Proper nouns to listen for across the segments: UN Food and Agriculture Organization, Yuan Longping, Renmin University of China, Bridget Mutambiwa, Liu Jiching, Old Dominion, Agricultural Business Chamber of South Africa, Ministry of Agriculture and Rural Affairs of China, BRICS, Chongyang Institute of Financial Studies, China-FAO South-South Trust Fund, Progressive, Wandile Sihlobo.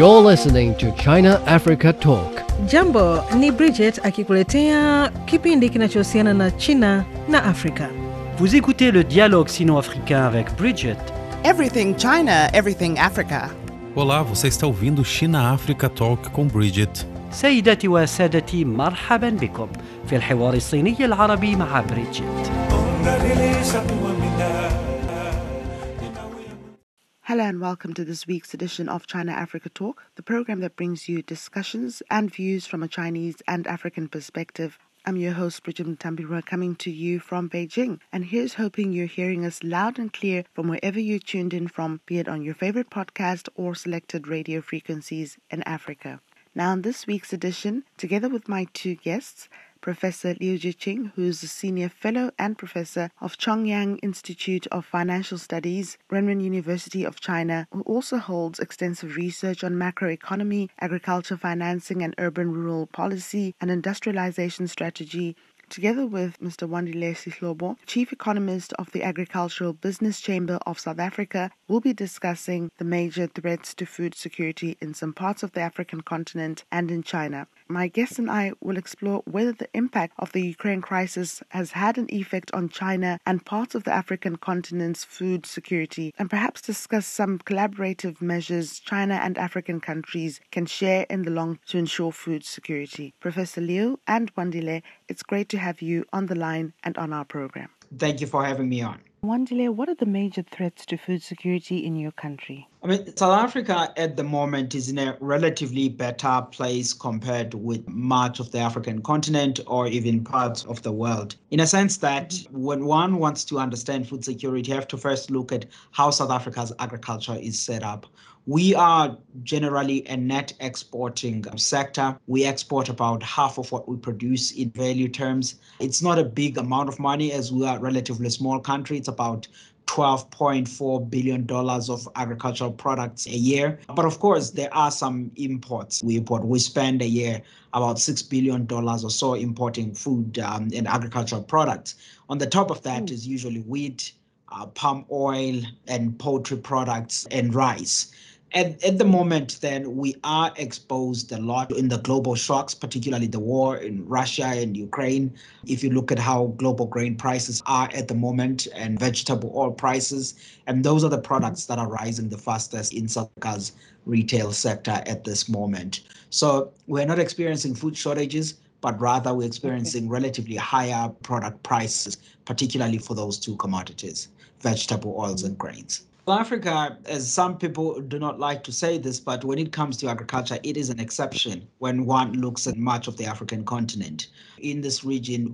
You're listening to China Africa Talk. Jambo, ni Bridget akikuletea kipindi kinachohusiana na China na Afrika. Vous écoutez le dialogue sino-africain avec Bridget. Everything China, everything Africa. Olá, você está ouvindo China Africa Talk com Bridget. سيدتي وسادتي مرحبا بكم في الحوار الصيني العربي مع بريجيت. Hello and welcome to this week's edition of China Africa Talk, the program that brings you discussions and views from a Chinese and African perspective. I'm your host, Bridget Mutambiwa, coming to you from Beijing. And here's hoping you're hearing us loud and clear from wherever you tuned in from, be it on your favorite podcast or selected radio frequencies in Africa. Now, in this week's edition, together with my two guests, Professor Liu Jiching, who is a senior fellow and professor of Chongyang Institute of Financial Studies, Renmin University of China, who also holds extensive research on macroeconomy, agriculture financing and urban-rural policy, and industrialization strategy, together with Mr. Wandile Sihlobo, Chief Economist of the Agricultural Business Chamber of South Africa, will be discussing the major threats to food security in some parts of the African continent and in China. My guest and I will explore whether the impact of the Ukraine crisis has had an effect on China and parts of the African continent's food security, and perhaps discuss some collaborative measures China and African countries can share in the long to ensure food security. Professor Liu and Wandile, it's great to have you on the line and on our program. Thank you for having me on. Wandile, what are the major threats to food security in your country? South Africa at the moment is in a relatively better place compared with much of the African continent or even parts of the world. In a sense that when one wants to understand food security, you have to first look at how South Africa's agriculture is set up. We are generally a net exporting sector. We export about half of what we produce in value terms. It's not a big amount of money as we are a relatively small country. It's about $12.4 billion of agricultural products a year. But of course, there are some imports we import. We spend a year about $6 billion or so importing food and agricultural products. On the top of that is usually wheat, palm oil, and poultry products, and rice. At the moment, then, we are exposed a lot in the global shocks, particularly the war in Russia and Ukraine. If you look at how global grain prices are at the moment and vegetable oil prices, and those are the products that are rising the fastest in South Africa's retail sector at this moment. So we're not experiencing food shortages, but rather we're experiencing relatively higher product prices, particularly for those two commodities, vegetable oils and grains. South Africa, as some people do not like to say this, but when it comes to agriculture, it is an exception when one looks at much of the African continent. In this region,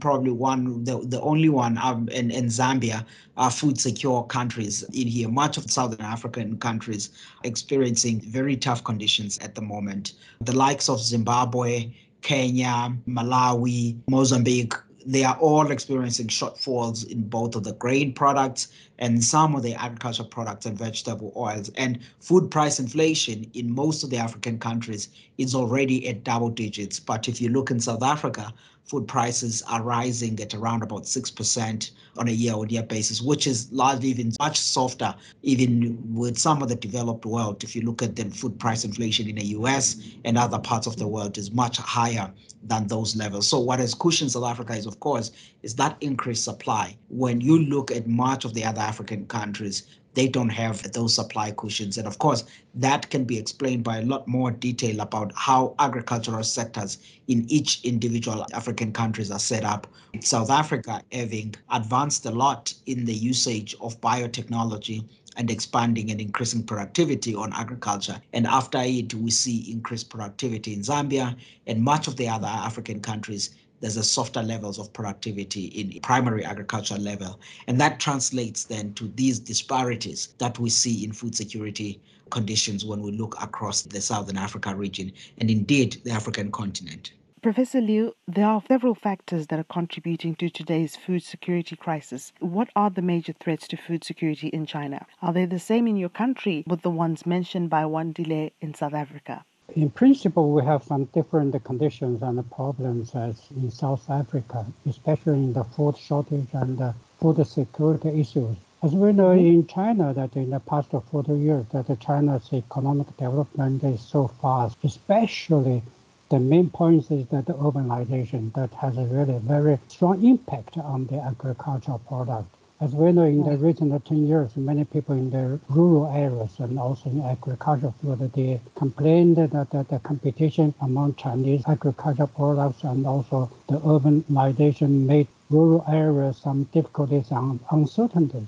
probably the only one, and Zambia, are food-secure countries in here. Much of Southern African countries experiencing very tough conditions at the moment. The likes of Zimbabwe, Kenya, Malawi, Mozambique, they are all experiencing shortfalls in both of the grain products and some of the agricultural products and vegetable oils. And food price inflation in most of the African countries is already at double digits. But if you look in South Africa, food prices are rising at around about 6% on a year-on-year basis, which is largely even much softer, even with some of the developed world. If you look at the food price inflation in the US and other parts of the world is much higher than those levels. So what has cushioned South Africa is, of course, is that increased supply. When you look at much of the other African countries, they don't have those supply cushions. And of course, that can be explained by a lot more detail about how agricultural sectors in each individual African countries are set up. South Africa, having advanced a lot in the usage of biotechnology and expanding and increasing productivity on agriculture. And after it, we see increased productivity in Zambia and much of the other African countries. There's a softer levels of productivity in primary agriculture level. And that translates then to these disparities that we see in food security conditions when we look across the Southern Africa region and indeed the African continent. Professor Liu, there are several factors that are contributing to today's food security crisis. What are the major threats to food security in China? Are they the same in your country with the ones mentioned by Wandile in South Africa? In principle, we have some different conditions and problems as in South Africa, especially in the food shortage and food security issues. As we know in China, that in the past 40 years, that China's economic development is so fast, especially the main point is that the urbanization that has a really very strong impact on the agricultural product. As we know, in the recent 10 years, many people in the rural areas and also in agricultural field, they complained that the competition among Chinese agricultural products and also the urbanization made rural areas some difficulties and uncertainties.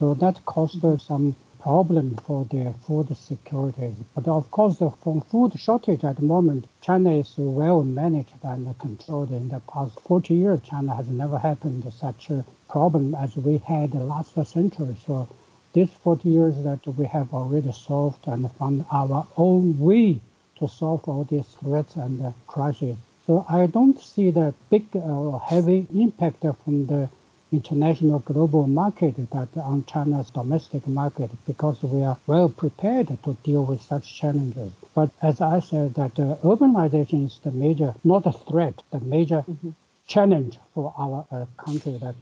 So that caused some problem for their food security. But of course, the food shortage at the moment, China is well managed and controlled. In the past 40 years, China has never happened such a problem as we had last century. So these 40 years that we have already solved and found our own way to solve all these threats and crises. So I don't see the big or heavy impact from the international global market but on China's domestic market because we are well prepared to deal with such challenges. But as I said, that urbanization is the major, not a threat, the major challenge for our country, that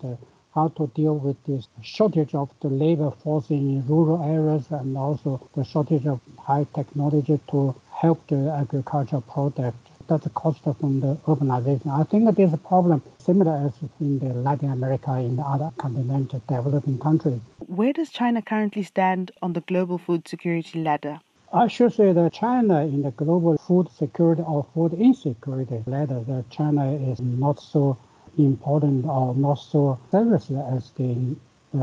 how to deal with this shortage of the labor force in rural areas and also the shortage of high technology to help the agricultural product. That's the cost from the urbanization. I think that there's a problem similar as in the Latin America and other continental developing countries. Where does China currently stand on the global food security ladder? I should say that China in the global food security or food insecurity ladder, that China is not so important or not so serious as the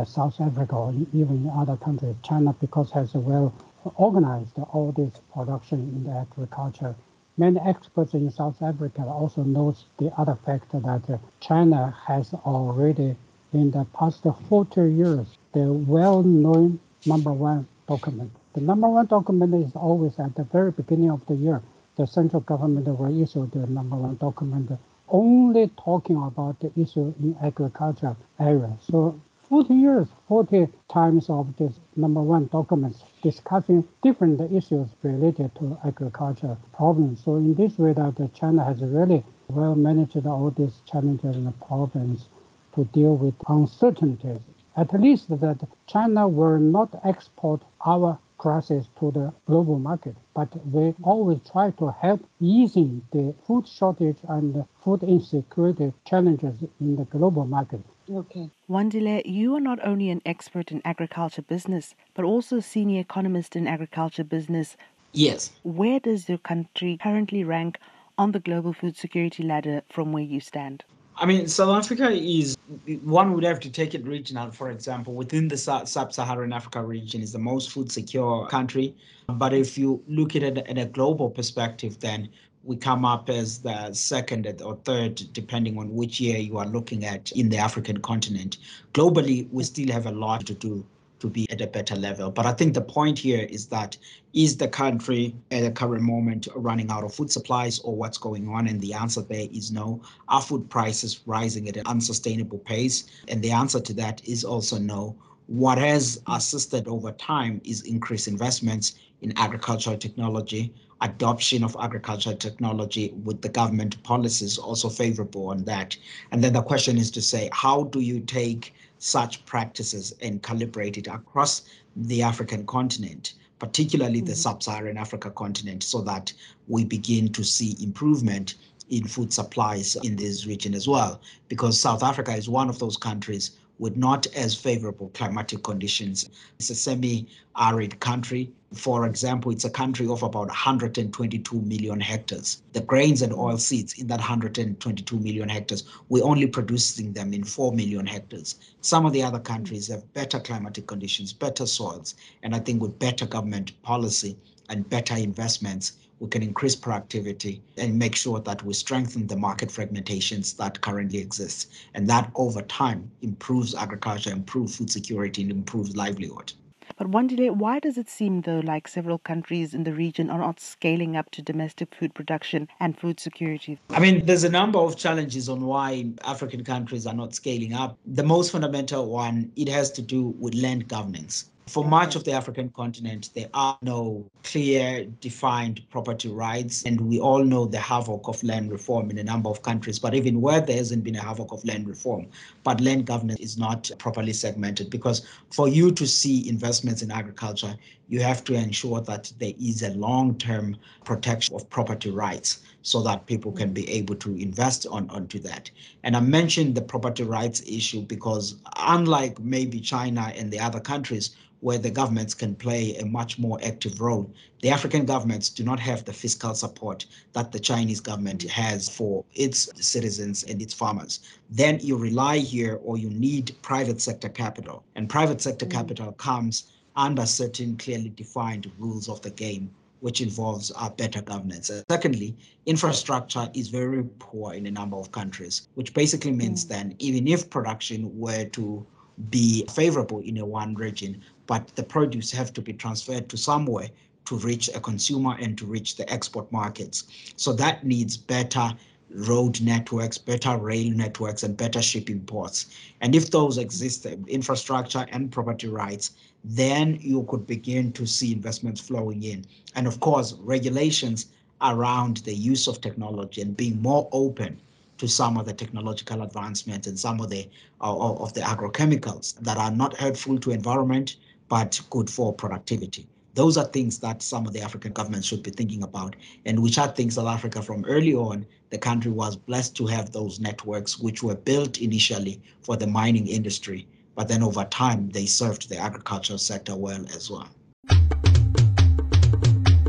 South Africa or even other countries. China, because has well organized all this production in the agriculture. Many experts in South Africa also note the other factor that China has already, in the past 40 years, the well-known number one document. The number one document is always at the very beginning of the year. The central government will issue the number one document, only talking about the issue in agriculture area. So 40 years, 40 times of this number one documents discussing different issues related to agriculture problems. So in this way that China has really well managed all these challenges and problems to deal with uncertainties. At least that China will not export our prices to the global market, but we always try to help easing the food shortage and food insecurity challenges in the global market. Okay. Wandile, you are not only an expert in agriculture business, but also a senior economist in agriculture business. Yes. Where does your country currently rank on the global food security ladder from where you stand? I mean, South Africa is, one would have to take it regional, for example, within the sub-Saharan Africa region is the most food secure country. But if you look at it at a global perspective, then we come up as the second or third, depending on which year you are looking at in the African continent. Globally, we still have a lot to do to be at a better level. But I think the point here is that is the country at the current moment running out of food supplies or what's going on? And the answer there is no. Are food prices rising at an unsustainable pace? And the answer to that is also no. What has assisted over time is increased investments in agricultural technology, adoption of agricultural technology with the government policies also favorable on that. And then the question is to say, how do you take such practices and calibrate it across the African continent, particularly the sub-Saharan Africa continent, so that we begin to see improvement in food supplies in this region as well? Because South Africa is one of those countries with not as favorable climatic conditions. It's a semi-arid country. For example, it's a country of about 122 million hectares. The grains and oil seeds in that 122 million hectares, we're only producing them in 4 million hectares. Some of the other countries have better climatic conditions, better soils, and I think with better government policy and better investments, we can increase productivity and make sure that we strengthen the market fragmentations that currently exist. And that over time improves agriculture, improves food security, and improves livelihood. But Wandile, why does it seem though like several countries in the region are not scaling up to domestic food production and food security? I mean, there's a number of challenges on why African countries are not scaling up. The most fundamental one, it has to do with land governance. For much of the African continent, there are no clear, defined property rights. And we all know the havoc of land reform in a number of countries. But even where there hasn't been a havoc of land reform, but land governance is not properly segmented, because for you to see investments in agriculture, you have to ensure that there is a long-term protection of property rights so that people can be able to invest onto that. And I mentioned the property rights issue because unlike maybe China and the other countries, where the governments can play a much more active role. The African governments do not have the fiscal support that the Chinese government has for its citizens and its farmers. Then you rely here, or you need private sector capital. And private sector capital comes under certain clearly defined rules of the game, which involves better governance. Secondly, infrastructure is very poor in a number of countries, which basically means then even if production were to be favorable in a one region, but the produce have to be transferred to somewhere to reach a consumer and to reach the export markets. So that needs better road networks, better rail networks, and better shipping ports. And if those exist, infrastructure and property rights, then you could begin to see investments flowing in. And of course, regulations around the use of technology and being more open to some of the technological advancements and some of the agrochemicals that are not hurtful to environment, but good for productivity. Those are things that some of the African governments should be thinking about, and which are things that Africa from early on, the country was blessed to have those networks which were built initially for the mining industry, but then over time, they served the agricultural sector well as well.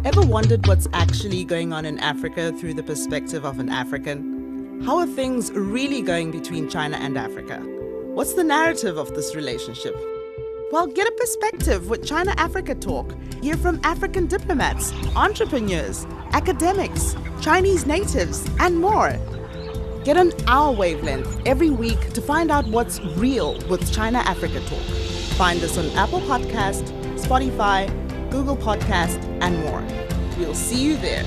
Ever wondered what's actually going on in Africa through the perspective of an African? How are things really going between China and Africa? What's the narrative of this relationship? Well, get a perspective with China-Africa Talk. Hear from African diplomats, entrepreneurs, academics, Chinese natives, and more. Get on our wavelength every week to find out what's real with China-Africa Talk. Find us on Apple Podcast, Spotify, Google Podcast, and more. We'll see you there.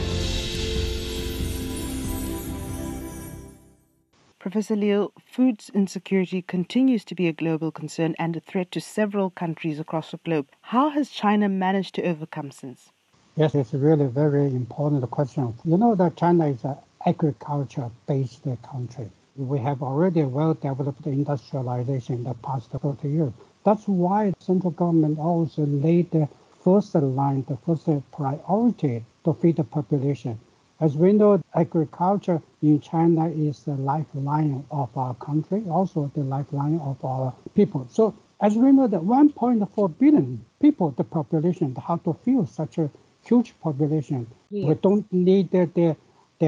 Professor Liu, food insecurity continues to be a global concern and a threat to several countries across the globe. How has China managed to overcome this? Yes, it's really a very important question. You know that China is an agriculture-based country. We have already well-developed industrialization in the past 40 years. That's why the central government also laid the first line, the first priority to feed the population. As we know, agriculture in China is the lifeline of our country, also the lifeline of our people. So as we know that 1.4 billion people, the population, how to fuel such a huge population. Yeah. We don't need the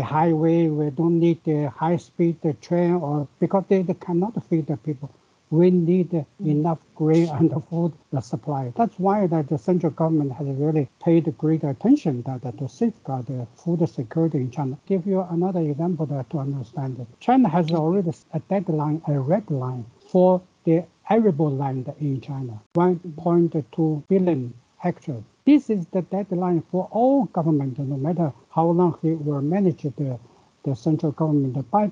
highway, we don't need the high-speed train, or because they cannot feed the people. We need enough grain and food supply. That's why that the central government has really paid great attention to safeguard the food security in China. Give you another example to understand it. China has already a deadline, a red line for the arable land in China, 1.2 billion hectares. This is the deadline for all government, no matter how long they will manage the central government. But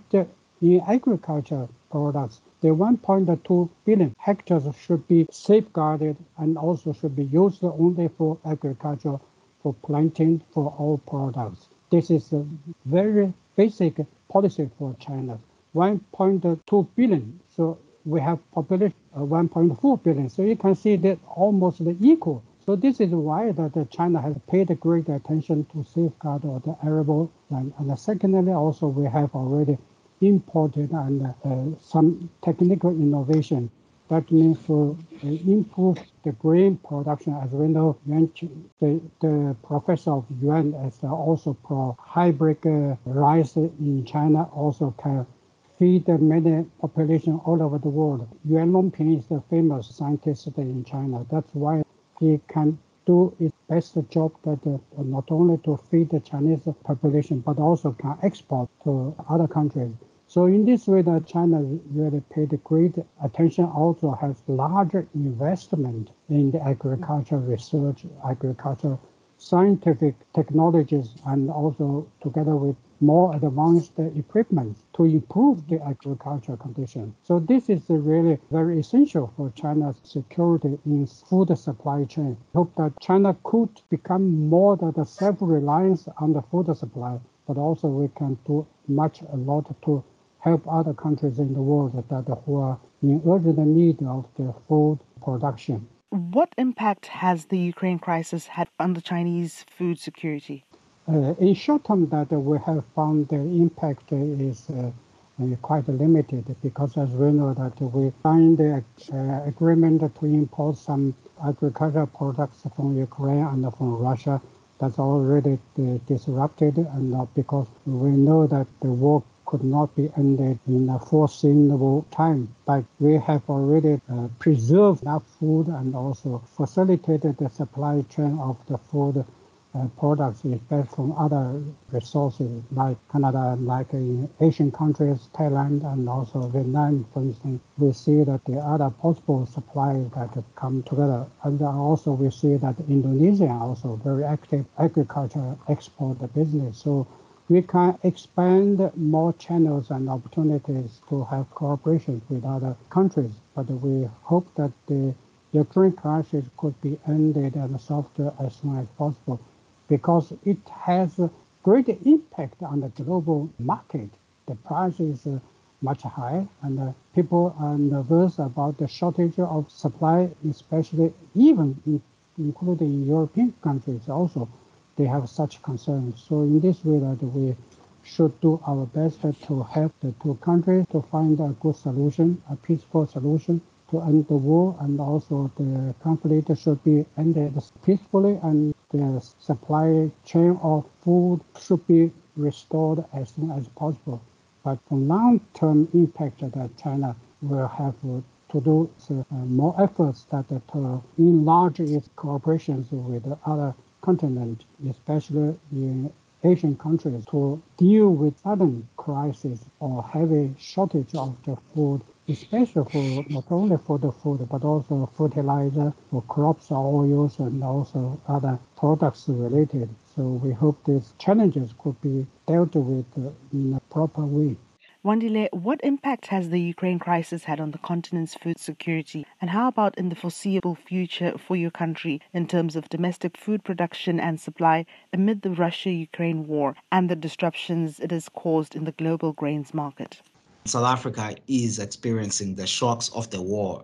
in agriculture products, the 1.2 billion hectares should be safeguarded and also should be used only for agriculture, for planting, for all products. This is a very basic policy for China. 1.2 billion, so we have population 1.4 billion. So you can see that almost equal. So this is why that China has paid great attention to safeguard the arable land. And secondly, also we have already imported and some technical innovation. That means to improve the grain production. As we know, the professor of Yuan is also pro hybrid rice in China, also can feed many population all over the world. Yuan Longping is the famous scientist in China. That's why he can do his best job that not only to feed the Chinese population, but also can export to other countries. So in this way, that China really paid great attention, also has larger investment in the agricultural research, agricultural scientific technologies, and also together with more advanced equipment to improve the agricultural condition. So this is really very essential for China's security in food supply chain. I hope that China could become more than self-reliance on the food supply, but also we can do a lot to help other countries in the world who are in urgent need of the food production. What impact has the Ukraine crisis had on the Chinese food security? In short term, we have found the impact is quite limited, because as we know that we signed the agreement to import some agricultural products from Ukraine and from Russia. That's already disrupted, and because we know that the war could not be ended in a foreseeable time, but we have already preserved enough food and also facilitated the supply chain of the food products, especially from other resources like Canada, like in Asian countries, Thailand, and also Vietnam, for instance. We see that the other possible supplies that come together. And also we see that Indonesia also very active agriculture export business. So we can expand more channels and opportunities to have cooperation with other countries. But we hope that the Ukraine crisis could be ended and solved as soon as possible, because it has a great impact on the global market. The price is much higher, and people are nervous about the shortage of supply, especially even including European countries also. They have such concerns. So in this way that we should do our best to help the two countries to find a good solution, a peaceful solution to end the war, and also the conflict should be ended peacefully, and the supply chain of food should be restored as soon as possible. But the long-term impact that China will have to do more efforts to enlarge its cooperations with other continents, especially in Asian countries, to deal with sudden crisis or heavy shortage of the food, especially for not only for the food, but also fertilizer, for crops, oils, and also other products related. So we hope these challenges could be dealt with in a proper way. Wandile, what impact has the Ukraine crisis had on the continent's food security? And how about in the foreseeable future for your country in terms of domestic food production and supply amid the Russia-Ukraine war and the disruptions it has caused in the global grains market? South Africa is experiencing the shocks of the war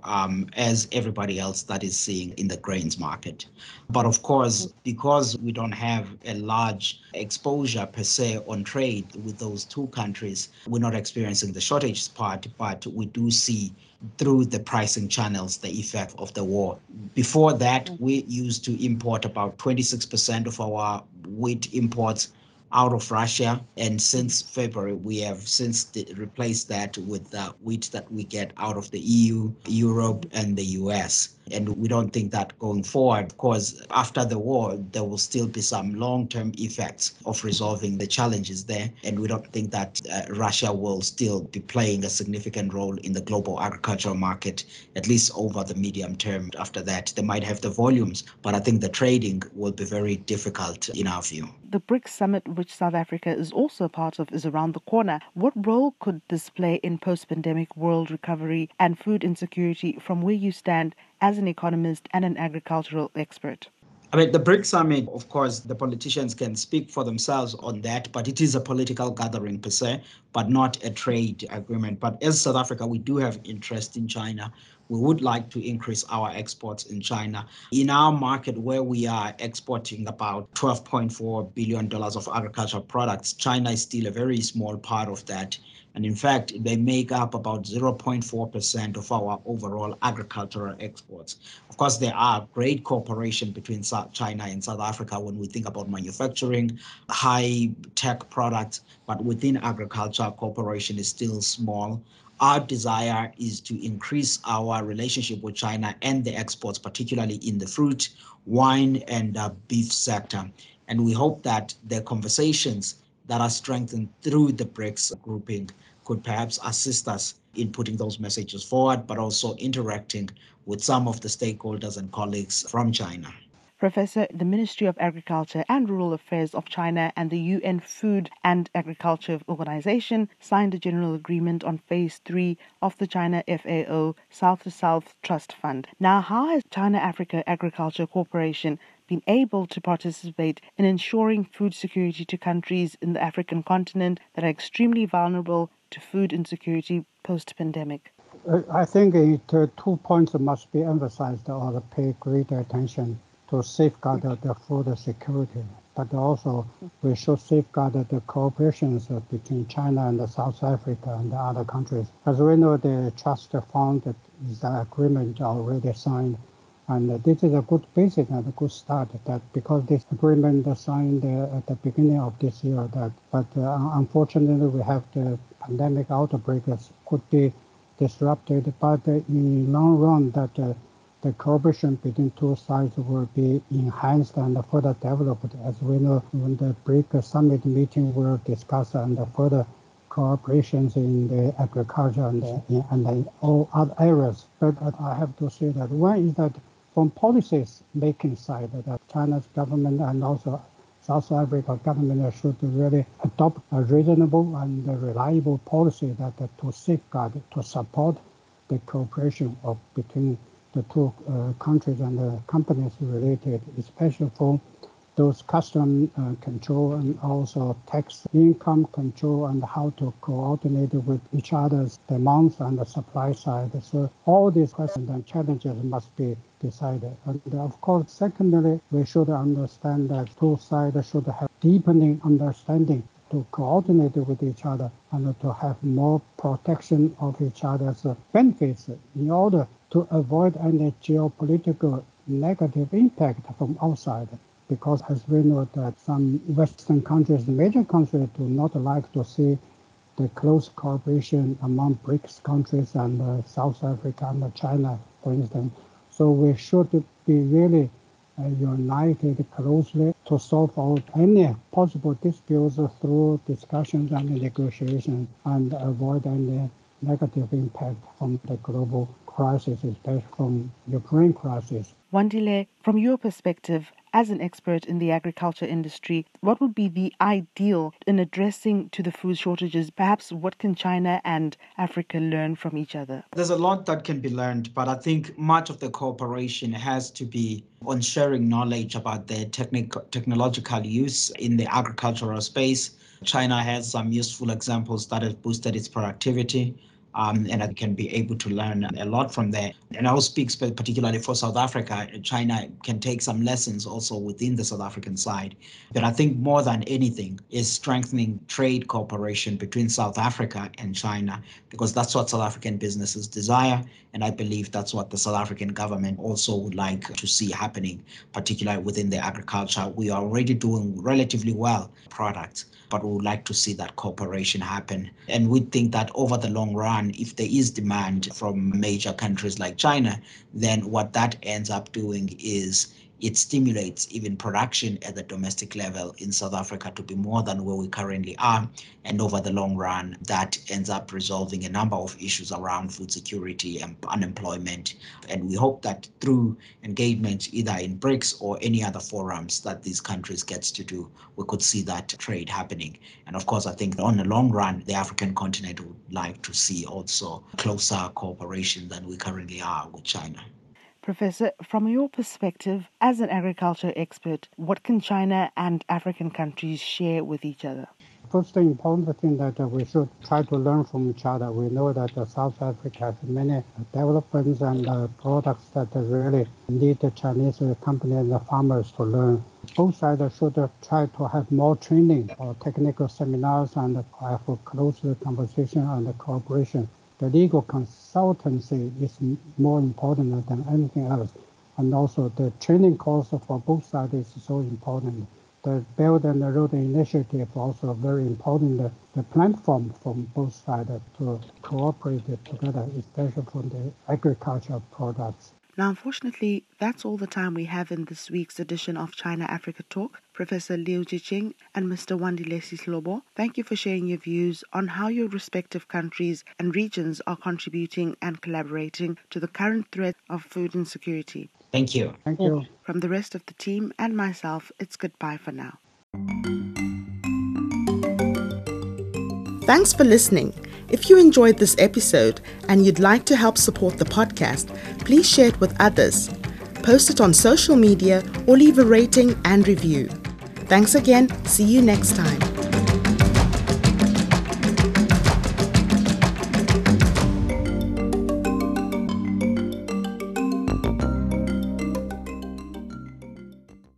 as everybody else that is seeing in the grains market. But of course, because we don't have a large exposure per se on trade with those two countries, we're not experiencing the shortage part, but we do see through the pricing channels the effect of the war. Before that, we used to import about 26% of our wheat imports out of Russia, and since February we have since replaced that with the wheat that we get out of the EU, Europe, and the US. And we don't think that going forward, of course, after the war, there will still be some long-term effects of resolving the challenges there. And we don't think that Russia will still be playing a significant role in the global agricultural market, at least over the medium term. After that, they might have the volumes, but I think the trading will be very difficult in our view. The BRICS summit, which South Africa is also a part of, is around the corner. What role could this play in post-pandemic world recovery and food insecurity from where you stand as an economist and an agricultural expert? I mean, the BRICS summit, of course, the politicians can speak for themselves on that, but it is a political gathering per se, but not a trade agreement. But as South Africa, we do have interest in China. We would like to increase our exports in China. In our market where we are exporting about $12.4 billion of agricultural products, China is still a very small part of that. And in fact, they make up about 0.4% of our overall agricultural exports. Of course, there are great cooperation between China and South Africa when we think about manufacturing, high-tech products, but within agriculture, cooperation is still small. Our desire is to increase our relationship with China and the exports, particularly in the fruit, wine, and beef sector. And we hope that the conversations that are strengthened through the BRICS grouping could perhaps assist us in putting those messages forward, but also interacting with some of the stakeholders and colleagues from China. professor at the Ministry of Agriculture and Rural Affairs of China and the UN Food and Agriculture Organization, signed a general agreement on Phase 3 of the China-FAO South-South Trust Fund. Now, how has China-Africa Agriculture Corporation been able to participate in ensuring food security to countries in the African continent that are extremely vulnerable to food insecurity post-pandemic? I think 2 points must be emphasized or pay greater attention to safeguard the food security, but also we should safeguard the cooperations between China and South Africa and other countries. As we know, the Trust Fund is an agreement already signed, and this is a good basis and a good start, that because this agreement signed at the beginning of this year, but unfortunately we have the pandemic outbreak that could be disrupted, but in long run that the cooperation between two sides will be enhanced and further developed. As we know, when the BRICS summit meeting will discuss and further cooperations in the agriculture and all other areas. But I have to say that one is that from policies making side, that China's government and also South Africa government should really adopt a reasonable and reliable policy that to safeguard, to support the cooperation of between the two countries and the companies related, especially for those custom control and also tax income control and how to coordinate with each other's demands and the supply side. So all these questions and challenges must be decided. And of course, secondly, we should understand that two sides should have deepening understanding to coordinate with each other and to have more protection of each other's benefits in order to avoid any geopolitical negative impact from outside. Because as we know that some Western countries, major countries, do not like to see the close cooperation among BRICS countries and South Africa and China, for instance. So we should be really united closely to solve out any possible disputes through discussions and negotiations and avoid any negative impact from the global crisis, especially from Ukraine crisis. Wandile, from your perspective, as an expert in the agriculture industry, what would be the ideal in addressing to the food shortages? Perhaps what can China and Africa learn from each other? There's a lot that can be learned, but I think much of the cooperation has to be on sharing knowledge about the technological use in the agricultural space. China has some useful examples that have boosted its productivity. And I can be able to learn a lot from there. And I'll speak particularly for South Africa. China can take some lessons also within the South African side. But I think more than anything is strengthening trade cooperation between South Africa and China, because that's what South African businesses desire. And I believe that's what the South African government also would like to see happening, particularly within the agriculture. We are already doing relatively well products, but we would like to see that cooperation happen. And we think that over the long run, if there is demand from major countries like China, then what that ends up doing is it stimulates even production at the domestic level in South Africa to be more than where we currently are. And over the long run, that ends up resolving a number of issues around food security and unemployment. And we hope that through engagement, either in BRICS or any other forums that these countries get to do, we could see that trade happening. And of course, I think on the long run, the African continent would like to see also closer cooperation than we currently are with China. Professor, from your perspective, as an agriculture expert, what can China and African countries share with each other? First important thing that we should try to learn from each other. We know that South Africa has many developments and products that really need the Chinese companies and the farmers to learn. Both sides should try to have more training or technical seminars and have closer conversation and cooperation. The legal consultancy is more important than anything else. And also the training course for both sides is so important. The Belt and Road Initiative also very important. The platform from both sides to cooperate together, especially for the agricultural products. Now, unfortunately, that's all the time we have in this week's edition of China-Africa Talk. Professor Liu Jiching and Mr. Wandile Sihlobo, thank you for sharing your views on how your respective countries and regions are contributing and collaborating to the current threat of food insecurity. Thank you. Thank you. From the rest of the team and myself, it's goodbye for now. Thanks for listening. If you enjoyed this episode and you'd like to help support the podcast, please share it with others. Post it on social media or leave a rating and review. Thanks again. See you next time.